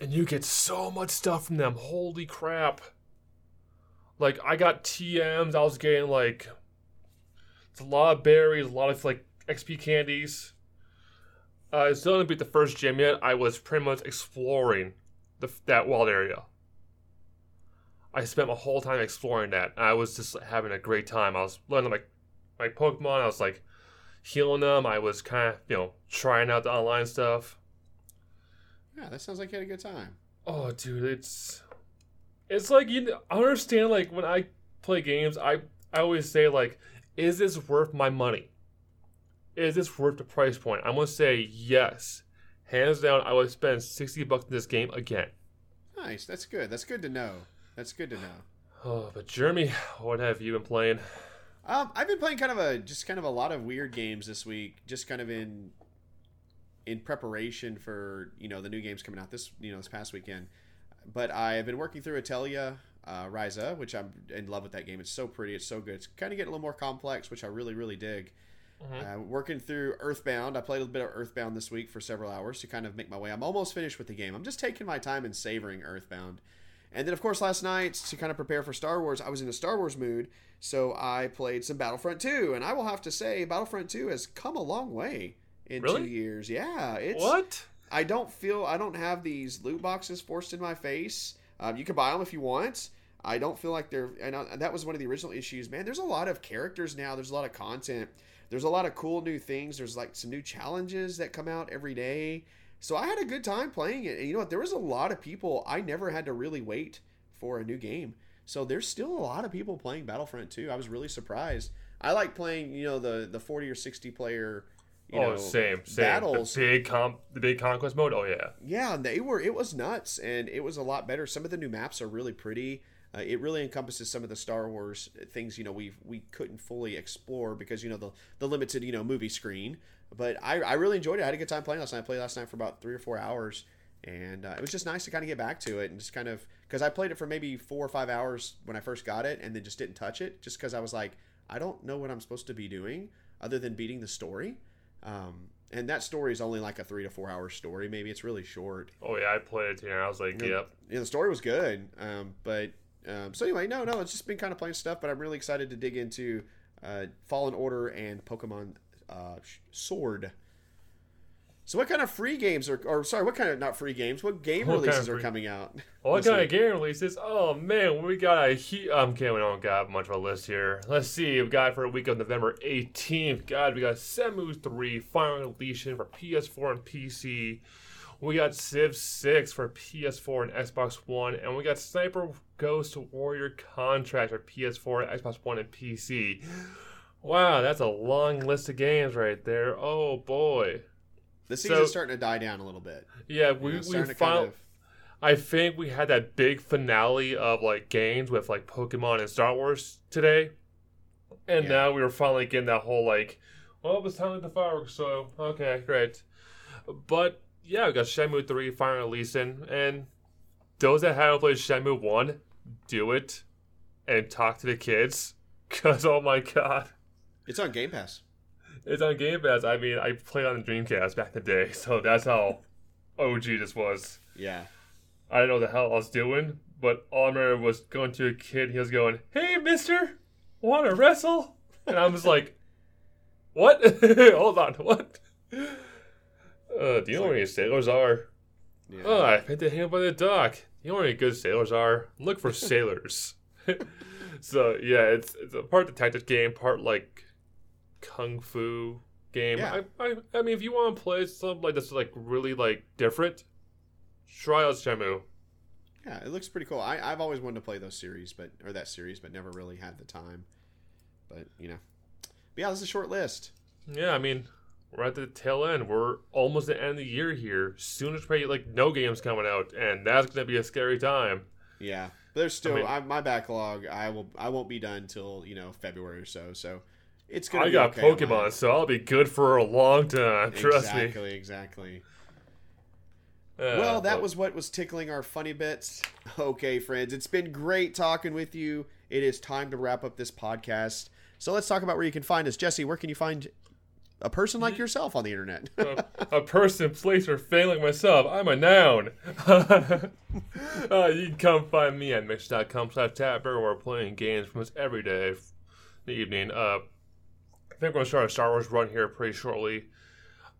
And you get so much stuff from them. Holy crap. Like, I got TMs. I was getting, like, a lot of berries, a lot of, like, XP candies. I still didn't beat the first gym yet. I was pretty much exploring that wild area. I spent my whole time exploring that. I was just having a great time. I was learning my Pokemon. I was, like, healing them. I was kind of, you know, trying out the online stuff. Yeah, that sounds like you had a good time. Oh, dude, it's like, you know, I understand, like, when I play games, I always say, like, is this worth my money? Is this worth the price point? I'm going to say yes. Hands down, I would spend $60 in this game again. Nice. That's good. That's good to know. That's good to know. Oh, but Jeremy, what have you been playing? I've been playing kind of a lot of weird games this week, just kind of in preparation for, you know, the new games coming out this past weekend. But I've been working through Atelier Ryza, which I'm in love with that game. It's so pretty. It's so good. It's kind of getting a little more complex, which I really, really dig. Mm-hmm. Working through Earthbound. I played a bit of Earthbound this week for several hours to kind of make my way. I'm almost finished with the game. I'm just taking my time and savoring Earthbound. And then, of course, last night, to kind of prepare for Star Wars, I was in a Star Wars mood, so I played some Battlefront 2. And I will have to say, Battlefront 2 has come a long way in 2 years. Yeah. What? I don't have these loot boxes forced in my face. You can buy them if you want. I don't feel like they're... And that was one of the original issues. Man, there's a lot of characters now. There's a lot of content. There's a lot of cool new things. There's like some new challenges that come out every day. So I had a good time playing it. And you know what? There was a lot of people. I never had to really wait for a new game. So there's still a lot of people playing Battlefront 2. I was really surprised. I like playing, you know, the 40 or 60 player same battles. The big conquest mode. Oh, yeah. Yeah, it was nuts, and it was a lot better. Some of the new maps are really pretty. It really encompasses some of the Star Wars things, you know, we couldn't fully explore because, you know, the limited, you know, movie screen. But I really enjoyed it. I had a good time playing last night. I played last night for about 3 or 4 hours, and it was just nice to kind of get back to it and just kind of, because I played it for maybe 4 or 5 hours when I first got it and then just didn't touch it just because I was like, I don't know what I'm supposed to be doing other than beating the story. And that story is only like a 3 to 4 hour story. Maybe it's really short. Oh, yeah. I played it, and I was like, yep. Yeah, the story was good. So anyway, no, it's just been kind of playing stuff, but I'm really excited to dig into Fallen Order and Pokemon Sword. So what game releases are coming out? What kind of game releases? Oh, man, we got we don't got much of a list here. Let's see, we've got for the week of November 18th, God, we got Shenmue 3 Final Edition for PS4 and PC. We got Civ 6 for PS4 and Xbox One, and we got Sniper Ghost Warrior Contract for PS4, Xbox One, and PC. Wow, that's a long list of games right there. Oh, boy. The season's starting to die down a little bit. Yeah, I think we had that big finale of, like, games with, like, Pokemon and Star Wars today. And now we were finally getting that whole, like, well, it was time with the fireworks, so, okay, great. But... yeah, we got Shenmue 3 finally releasing, and those that haven't played Shenmue 1, do it and talk to the kids, because oh my god. It's on Game Pass. I mean, I played on the Dreamcast back in the day, so that's how OG this was. Yeah. I didn't know what the hell I was doing, but all I remember was going to a kid, he was going, hey mister, wanna wrestle? And I was like, what? Hold on, what? Do you know where any sailors are? Yeah. Oh, I hit the hand by the dock. You know where any good sailors are? Look for sailors. So yeah, it's a part detective game, part like kung fu game. Yeah. I mean, if you want to play something like that's like really like different, try out Shenmue. Yeah, it looks pretty cool. I've always wanted to play those series, but never really had the time. But you know, but yeah, this is a short list. Yeah, I mean, we're at the tail end. We're almost at the end of the year here. Soon as probably like no games coming out, and that's gonna be a scary time. Yeah, but there's still my backlog. I won't be done till February or so. So it's gonna. I got Pokemon, so I'll be good for a long time. Trust me. Exactly. Well, that was what was tickling our funny bits. Okay, friends, it's been great talking with you. It is time to wrap up this podcast. So let's talk about where you can find us. Jesse, where can you find a person like yourself on the internet? A person, place, or thing like myself. I'm a noun. You can come find me at mixer.com/tapper, where we're playing games from us every day in the evening. I think we're going to start a Star Wars run here pretty shortly.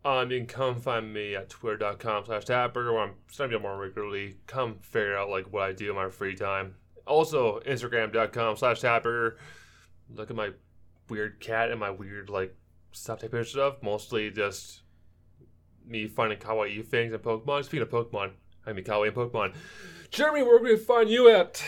You can come find me at twitter.com/tapper, where I'm starting to be more regularly. Come figure out like what I do in my free time. Also, instagram.com/tapper. Look at my weird cat and my weird like subtype picture stuff. Mostly just me finding kawaii things and Pokemon. Speaking of Pokemon, I mean kawaii and Pokemon. Jeremy, where can we find you at?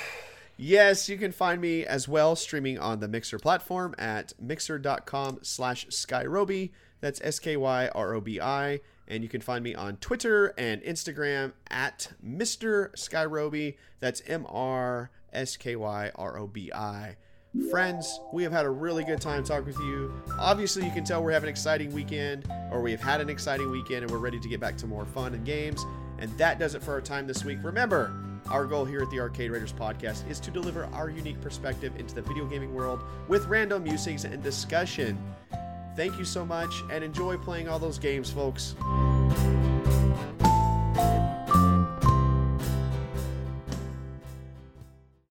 Yes, you can find me as well streaming on the Mixer platform at mixer.com/skyrobi. That's SKYROBI. And you can find me on Twitter and Instagram at Mr. Skyrobi. That's MRSKYROBI. Friends, we have had a really good time talking with you. Obviously, you can tell we have had an exciting weekend, and we're ready to get back to more fun and games. And that does it for our time this week. Remember, our goal here at the Arcade Raiders podcast is to deliver our unique perspective into the video gaming world with random musings and discussion. Thank you so much, and enjoy playing all those games, folks.